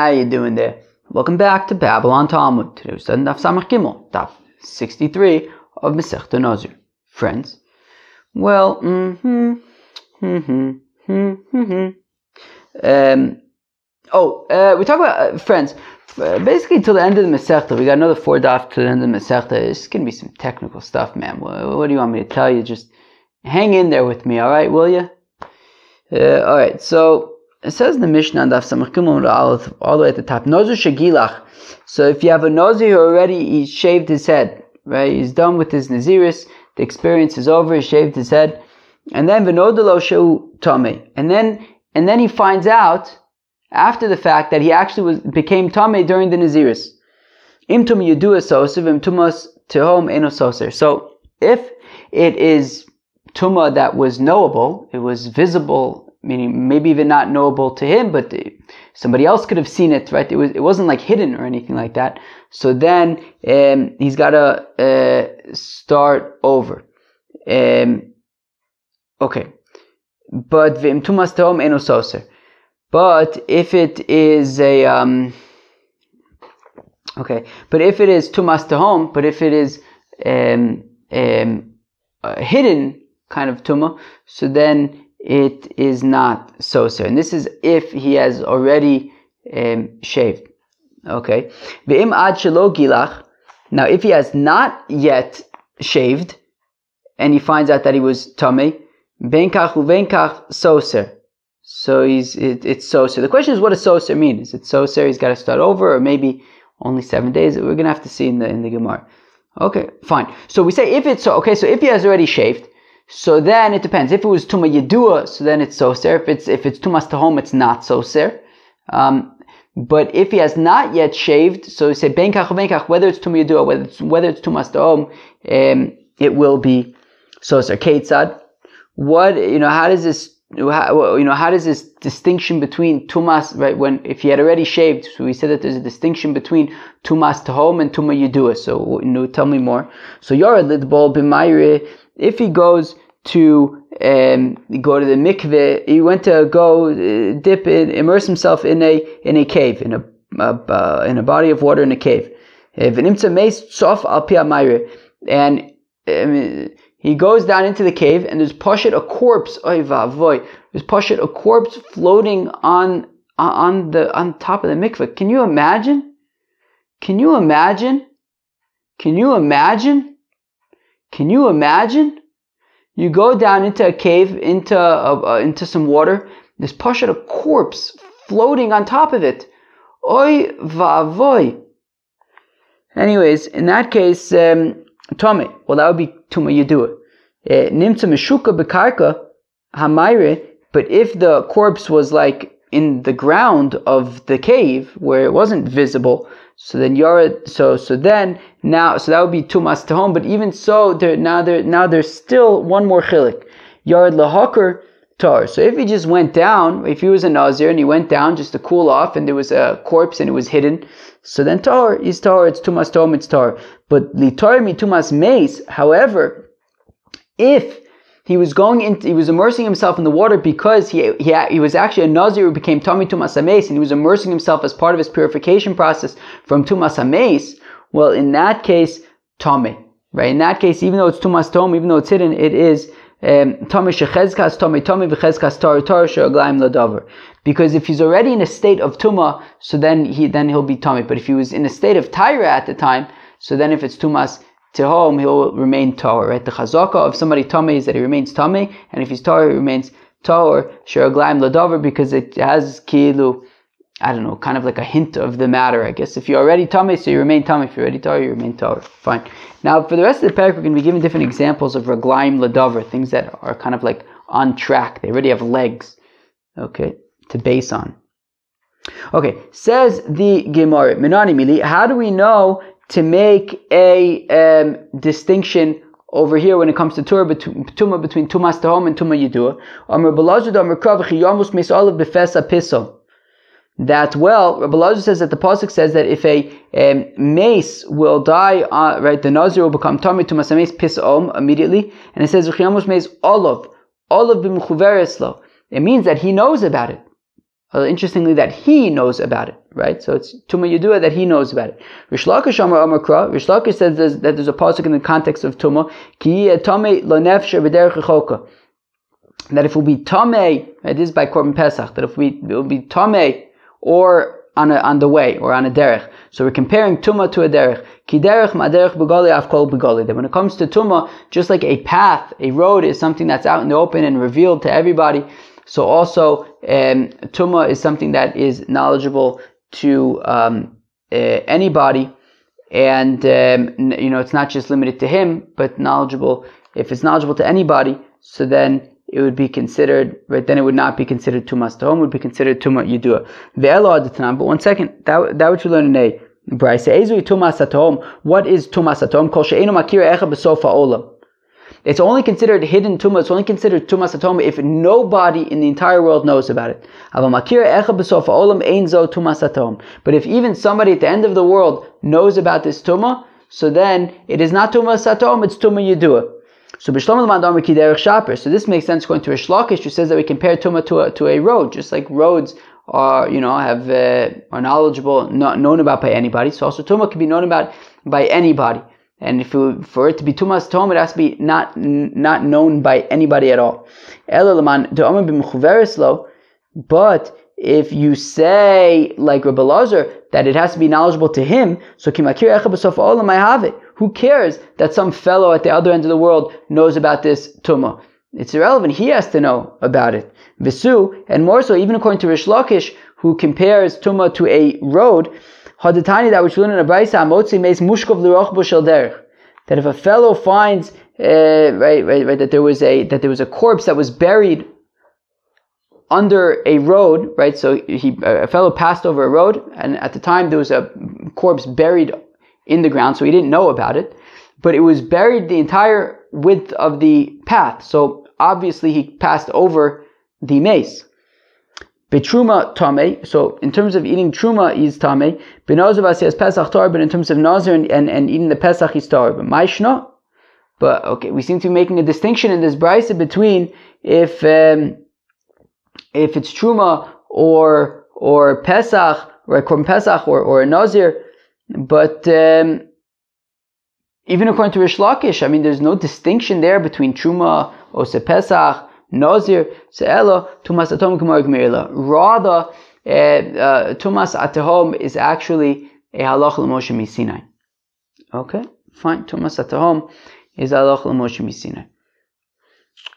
How you doing there? Welcome back to Babylon Talmud. Today we're studying Daf Samach Kimo, Daf 63 of Masechta Nazir. Friends, well, we talk about friends. Basically, till the end of the Masechta, we got another four daf till the end of the Masechta. It's gonna be some technical stuff, man. What do you want me to tell you? Just hang in there with me, all right? Will you? All right. So. It says in the Mishnah, Daf Samach Kimo all the way at the top, Nozu Shegilach. So if you have a Nozi who already he shaved his head, right? He's done with his Nazirus, the experience is over, he shaved his head. And then Vinodalo Shehu Tume. And then he finds out after the fact that he actually became Tume during the Nazirus. Im Tumah Yedua soser, im Tumas Tehom eno soser. So if it is Tuma that was knowable, it was visible, meaning maybe even not knowable to him, but somebody else could have seen it, right? It wasn't like hidden or anything like that. So then he's got to start over. But v'im tumas tohom eno soser. But if it is a tumas tohom, but if it is a hidden kind of tumah, so then it is not soser, and this is if he has already shaved. Okay. Ve'im ad shelo gilach. Now, if he has not yet shaved, and he finds out that he was tummy, benkach uvenkach soser. So it's soser. The question is, what does soser mean? Is it soser? He's got to start over, or maybe only 7 days? We're gonna have to see in the Gemara. Okay, fine. So we say if it's so if he has already shaved. So then it depends. If it was Tumah Yedua, so then it's soser. If it's Tumas Tohom, it's not soser. But if he has not yet shaved, so you say benkach benkach, whether it's Tumah Yedua, whether it's Tumas Tohom, it will be soser. Keitzad. How does this distinction between Tumas, right, if he had already shaved, so we said that there's a distinction between Tumas Tohom and Tumah Yedua. So tell me more. So Yored Lidbol B'mayre. If he goes to go to the mikveh, he went to immerse himself in a cave, in a body of water in a cave. And he goes down into the cave, and there's poshet a corpse. Oy vavoy, there's poshet a corpse floating on top of the mikveh. Can you imagine? Can you imagine? You go down into a cave, into some water. There's poshet a corpse floating on top of it. Oy vavoy. Anyways, in that case, Tomei. Well, that would be Tumah Yedua. Nimtza meshuka b'karka hamayre. But if the corpse was like in the ground of the cave where it wasn't visible, so then that would be Tumas Tehom, but even so there's still one more chilik. Yard lahaker tar. So if he just went down, if he was a Nazir and he went down just to cool off and there was a corpse and it was hidden, so then tar is tar, it's Tumas Tehom, it's tar. But litarmi Tumas Meis, however, if he was he was immersing himself in the water because he was actually a Nazir who became Tami Tumas Ames, and he was immersing himself as part of his purification process from Tumas Ames. Well, in that case, Tami, right? In that case, even though it's Tumas Tohom, even though it's hidden, it is Tami Shechezkas Tami V'Chezkas Tar Shaglaim Ladavar. Because if he's already in a state of Tuma, so then he'll be Tami. But if he was in a state of Taira at the time, so then if it's Tumas Tehom, he'll remain tahor, right? The chazaka of somebody tamei is that he remains tamei, and if he's tahor, he remains tahor. Sheraglaim ladavar, because it has kilu, I don't know, kind of like a hint of the matter, I guess. If you're already tamei, so you remain tamei. If you're already tahor, you remain tahor. Fine. Now, for the rest of the parak, we're going to be given different examples of raglaim ladavar, things that are kind of like on track. They already have legs, okay, to base on. Okay, says the Gemara. Minani mili. How do we know to make a distinction over here when it comes to Torah between Tumas Tehom and Tumah Yedua? Rabbi Eliezer says that the pasuk says that if a mace will die, right, the Nazir will become Tamei Tumas Ames Pisom immediately, and it says V'chiyamus Meis Olav B'Mechuveres Lo. It means that he knows about it. Interestingly, that he knows about it, right? So it's Tumah Yedua that he knows about it. Rish Lakish Amar Amakra. Rish Lakish says that there's a pasuk in the context of Tumah. Ki Tome lo nefesh b'derech choka. That if we'll be Tome, right, this is by korban pesach. That if we'll be Tome or on the way or on a derech. So we're comparing Tumah to a derech. Ki derech ma derech b'goli af kol b'goli. That when it comes to Tumah, just like a path, a road is something that's out in the open and revealed to everybody. So also, Tumah is something that is knowledgeable to anybody, and it's not just limited to him, but knowledgeable. If it's knowledgeable to anybody, so then it would be considered. Right then, it would not be considered Tumas Tohom. It would be considered Tumah Yedua. Ve'elo adetanan. But 1 second, that which you learn in a brayse. Ezui Tumas Atahom. What is Tumas Atahom? Kol she'enu makira echa b'sof ha'olam. It's only considered hidden tumah. It's only considered Tumas Atahom if nobody in the entire world knows about it. But if even somebody at the end of the world knows about this tumah, so then it is not Tumas Atahom, it's Tumah Yedua. So this makes sense going to Rish Lakish, who says that we compare tumah to a road, just like roads are knowledgeable, not known about by anybody. So also tumah can be known about by anybody. And for it to be Tumas Tohom, it has to be not known by anybody at all. But if you say, like Rabbi Eliezer, that it has to be knowledgeable to him, so who cares that some fellow at the other end of the world knows about this Tumah? It's irrelevant. He has to know about it. Visu, and more so, even according to Rish Lakish, who compares Tumah to a road, that which we learn in a brayse, Amotzi Meis Mushkov L'Rochbo Shel Derech. That if a fellow finds that there was a corpse that was buried under a road, right? So a fellow passed over a road, and at the time there was a corpse buried in the ground, so he didn't know about it, but it was buried the entire width of the path. So obviously he passed over the mace. Betruma Tame, so in terms of eating Truma is Tame, Benozavasi has Pesach Torah, but in terms of Nazir and eating the Pesach is Torah. But Maishna? But okay, we seem to be making a distinction in this brayse between if it's Truma or Pesach, or a Korban Pesach or a Nazir, but even according to Rish Lakish, I mean there's no distinction there between Truma, Ose Pesach, Nazir, Se'elo, Tumas Atahom Gemara Gmirla. Rather, Tumas Atahom is actually a halach l'mo'sheh m'sinai. Okay, fine. Tumas Atahom is halach l'mo'sheh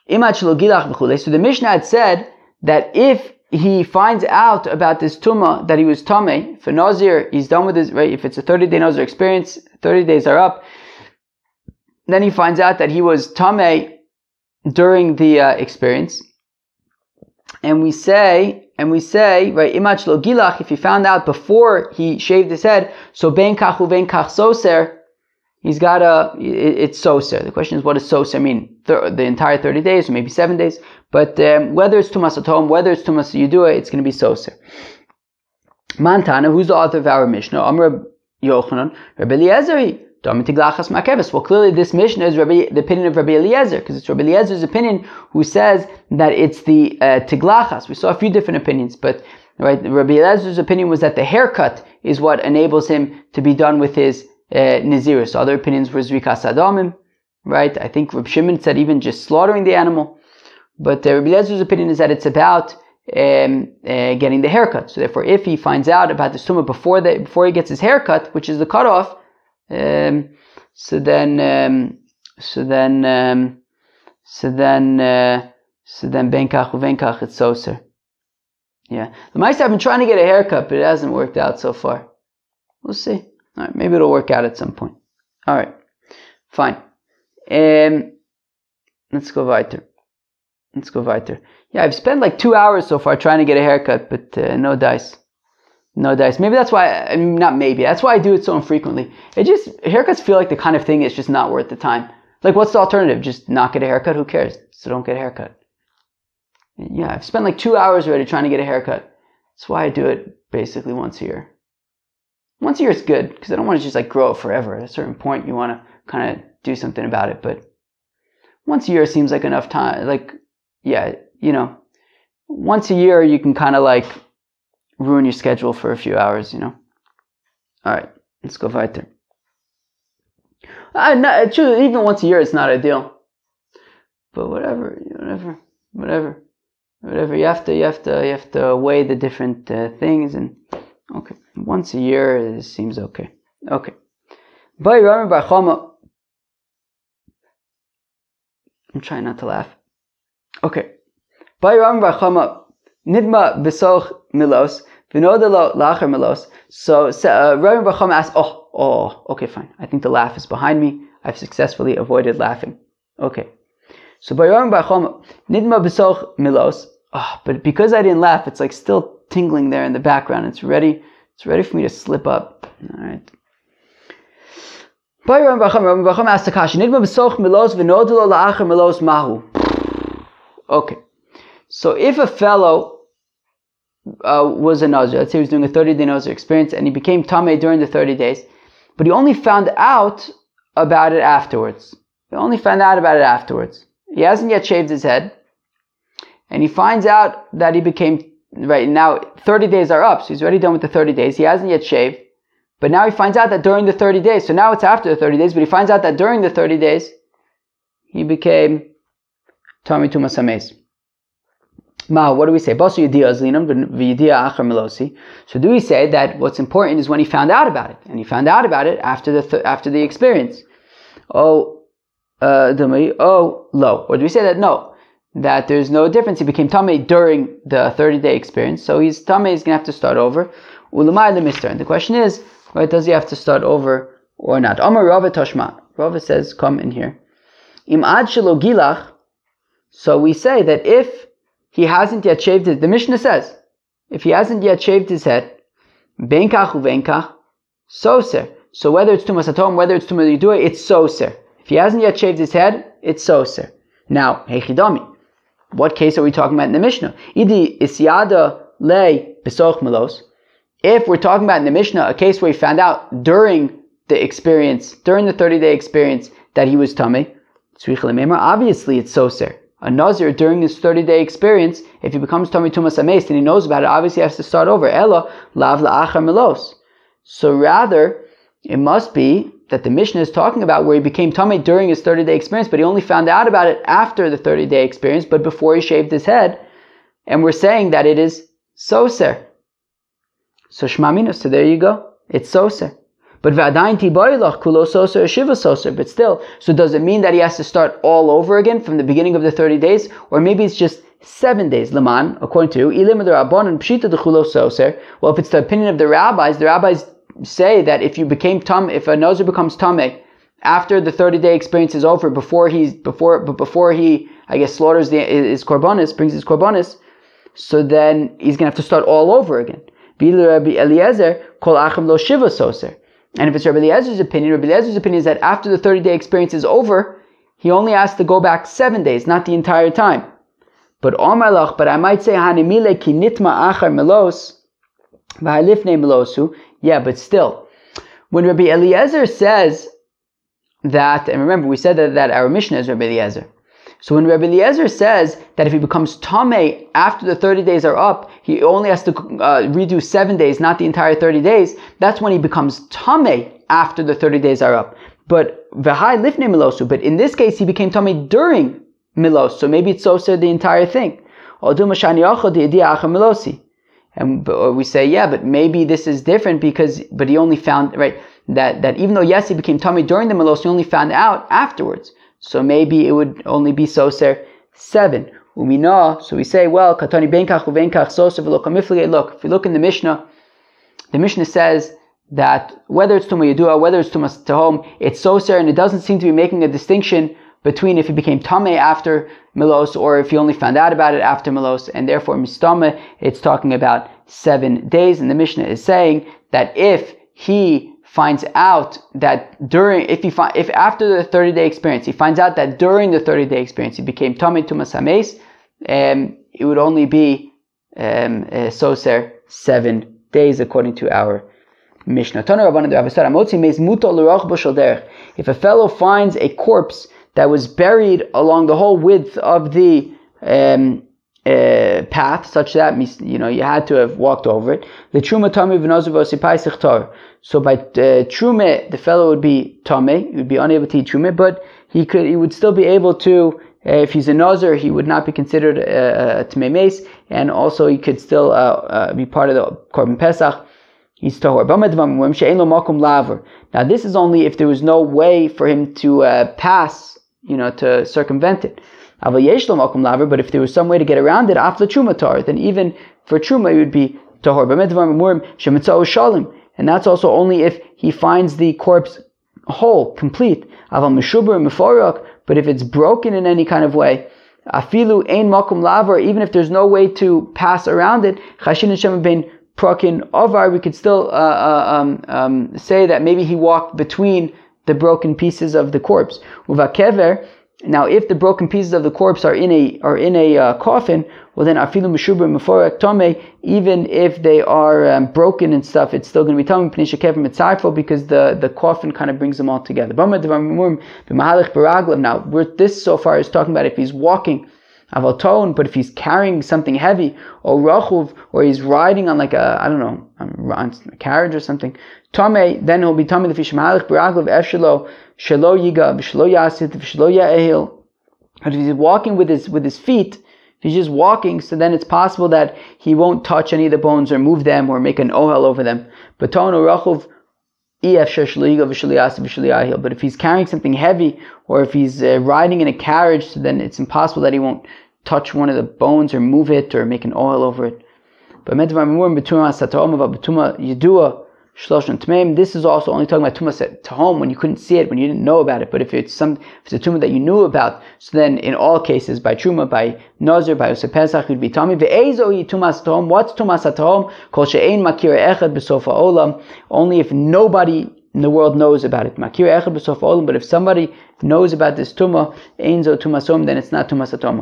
m'sinai. So the Mishnah had said that if he finds out about this Tumah, that he was Tameh, for Nazir, he's done with his, right? If it's a 30-day Nazir experience, 30 days are up, then he finds out that he was Tameh during the experience, and we say, right, imach lo gilach, if he found out before he shaved his head, so ben kach uven kach soser, he's got it's soser. The question is, what does soser mean? The entire 30 days, or maybe 7 days, but whether it's Tumas Atahom, whether it's Tumas Yedua, it's going to be soser. Mantana, who's the author of our Mishnah? Amr Yochanan, Rabbi Eliezer. Well, clearly this Mishnah is the opinion of Rabbi Eliezer, because it's Rabbi Eliezer's opinion who says that it's the Tiglachas. We saw a few different opinions, but right, Rabbi Eliezer's opinion was that the haircut is what enables him to be done with his Nazirus. So other opinions were Zrikas Adomim, right? I think Rabbi Shimon said even just slaughtering the animal, but Rabbi Eliezer's opinion is that it's about getting the haircut. So therefore, if he finds out about the Tumah before he gets his haircut, which is the cutoff, so then benkach uvenkach it's soser. Yeah, the mice have been trying to get a haircut, but it hasn't worked out so far. We'll see. All right, maybe it'll work out at some point. All right, fine. Let's go weiter. Yeah, I've spent like 2 hours so far trying to get a haircut, but no dice. No dice. Maybe that's why, that's why I do it so infrequently. Haircuts feel like the kind of thing that's just not worth the time. Like, what's the alternative? Just not get a haircut? Who cares? So don't get a haircut. Yeah, I've spent like 2 hours already trying to get a haircut. That's why I do it basically once a year. Once a year is good, because I don't want to just like grow it forever. At a certain point, you want to kind of do something about it, but once a year seems like enough time. Like, yeah, once a year you can kind of like ruin your schedule for a few hours, you know. All right, let's go weiter. Even once a year, it's not ideal. But whatever. You have to weigh the different things, and okay, once a year it seems okay. Okay. I'm trying not to laugh. Okay. Nidma besoch milos vinodelo lacher milos. So Rabbi Baruch HaMav asks, okay, fine. I think the laugh is behind me. I've successfully avoided laughing. Okay. So Rabbi Baruch HaMav nidma besoch milos. But because I didn't laugh, it's like still tingling there in the background. It's ready for me to slip up. All right. By Rabbi Baruch HaMav asks the kasha, nidma besoch milos vinodelo lacher milos mahu. Okay. So if a fellow was a Nazir, let's say he was doing a 30-day Nazir experience, and he became Tame during the 30 days, but he only found out about it afterwards. He hasn't yet shaved his head, and he finds out that he became, right now, 30 days are up, so he's already done with the 30 days, he hasn't yet shaved, but now he finds out that during the 30 days, so now it's after the 30 days, but he finds out that during the 30 days, he became Tame Tumas Ames. What do we say? So do we say that what's important is when he found out about it, and he found out about it after the experience? Or do we say that no, that there's no difference? He became Tamei during the 30-day experience, so he's Tamei is going to have to start over. And the question is, right, does he have to start over or not? Amar Rava Toshma. Rava says, come in here. So we say that if he hasn't yet shaved his... The Mishnah says, if he hasn't yet shaved his head, benkach uvenkach, soser. So whether it's Tumas Atahom, whether it's Tumah Yedua, it's soser. If he hasn't yet shaved his head, it's soser. Now, heichidami. What case are we talking about in the Mishnah? Idi isyada lei besoch melos. If we're talking about in the Mishnah, a case where he found out during the experience, during the 30-day experience, that he was tummy, obviously it's soser. A Nazir during his 30-day experience, if he becomes Tamei Tumas Ames and he knows about it, obviously he has to start over. Ela lav la'achar milos. So rather, it must be that the Mishnah is talking about where he became Tamei during his 30-day experience, but he only found out about it after the 30-day experience, but before he shaved his head. And we're saying that it is soser. So shmamino, so there you go. It's soser. But v'adayin tiboylach kulo soser shiva soser. But still, so does it mean that he has to start all over again from the beginning of the 30 days? Or maybe it's just 7 days, leman, according to ilim d'rabbanan and pshita d'chulo soser. Well, if it's the opinion of the rabbis say that if you became if a Nazir becomes Tameh after the 30-day experience is over, before he slaughters his korbanus, brings his korbanus, so then he's going to have to start all over again. V'il Rabbi Eliezer kol achim lo shiva soser. And if it's Rabbi Eliezer's opinion is that after the 30-day experience is over, he only has to go back 7 days, not the entire time. But Omalach, but I might say, Hanimile ki nitma achar melos, v'halifnei melosu. Yeah, but still, when Rabbi Eliezer says that, and remember we said that our Mishnah is Rabbi Eliezer. So when Rabbi Eliezer says that if he becomes Tameh after the 30 days are up, he only has to redo 7 days, not the entire 30 days, that's when he becomes Tameh after the 30 days are up. But V'hai Lifnei Milosu, but in this case he became Tameh during Milos, so maybe it's Soser the entire thing. And we say, yeah, but maybe this is different but he only found, right, that even though yes, he became Tameh during the Milos, he only found out afterwards. So maybe it would only be soser 7. Umina, so we say, well, katani benkach uvenkach soser v'lo kamiflige. Look, if you look in the Mishnah says that whether it's Tumah Yedua, whether it's Tumas Tehom, it's soser, and it doesn't seem to be making a distinction between if he became Tameh after Milos or if he only found out about it after Milos, and therefore Mistame, it's talking about 7 days, and the Mishnah is saying that if he finds out that if after the 30-day experience, he finds out that during the 30-day experience, he became Tamei Tumas Ames, it would only be soser 7 days, according to our Mishnah. If a fellow finds a corpse that was buried along the whole width of the path such that you had to have walked over it. The Truma Tame v'nozu Tor. So by Truma, the fellow would be Tame, he would be unable to eat Truma, but he would still be able to. If he's a Nozer, he would not be considered a Tumas Meis, and also he could still be part of the korban pesach. He's Tahor. Now this is only if there was no way for him to pass, to circumvent it. But if there was some way to get around it, after Tumatar, then even for Truma it would be Tahor. And that's also only if he finds the corpse whole, complete. But if it's broken in any kind of way, afilu ein makum laver, even if there's no way to pass around it, we could still say that maybe he walked between the broken pieces of the corpse. Uvakever. Now, if the broken pieces of the corpse are in a coffin, well then afilu meshubur meforek tome. Even if they are broken and stuff, it's still going to be tome. Pnisha kever mitzayfo, because the coffin kind of brings them all together. Now, this so far is talking about if he's walking, avalton, but if he's carrying something heavy or rachuv, or he's riding on like a carriage or something, tome. Then he'll be tome. The fish mahalach beraglav efshelo. Shelo yiga, shelo yasit, shelo ya'ehil. But if he's walking with his feet, if he's just walking, so then it's possible that he won't touch any of the bones or move them or make an ohel over them. But if he's carrying something heavy, or if he's riding in a carriage, so then it's impossible that he won't touch one of the bones or move it or make an ohel over it. But Tumas Atahom, Tumas Yedua. This is also only talking about Tumas Tehom, when you couldn't see it, when you didn't know about it. But if it's a tumah that you knew about, so then in all cases, by Truma, by Nazir, by Oseh Pesach, you'd be Tami. Ve'ezohi Tumas Tehom. What's Tumas Atahom? Kol she'ein makir echad b'sof ha'olam. Only if nobody in the world knows about it. Makir echad b'sof ha'olam. But if somebody knows about this Tumah, ein zo tumasom, then it's not Tumas Atahom.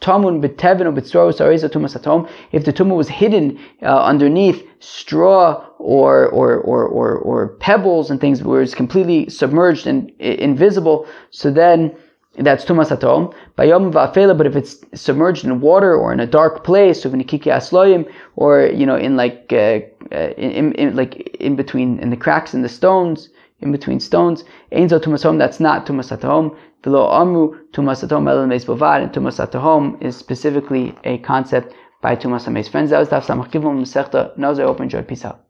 Tamun b'tevin or b'tzroos areizo Tumas Atahom. If the Tumah was hidden underneath straw or pebbles and things, where it's completely submerged and invisible, so then that's Tumas Atahom. Bayom va'afela, but if it's submerged in water or in a dark place, or in between the cracks in the stones, in between stones, einzo tumasom, that's not Tumas Atahom. V'lo amru Tumas Atahom el meis bovad, and Tumas Atahom is specifically a concept by Tumas Ames. Friends, that was Daf Samach Kimo, Masechta Nazir. Hope you enjoyed. Peace out.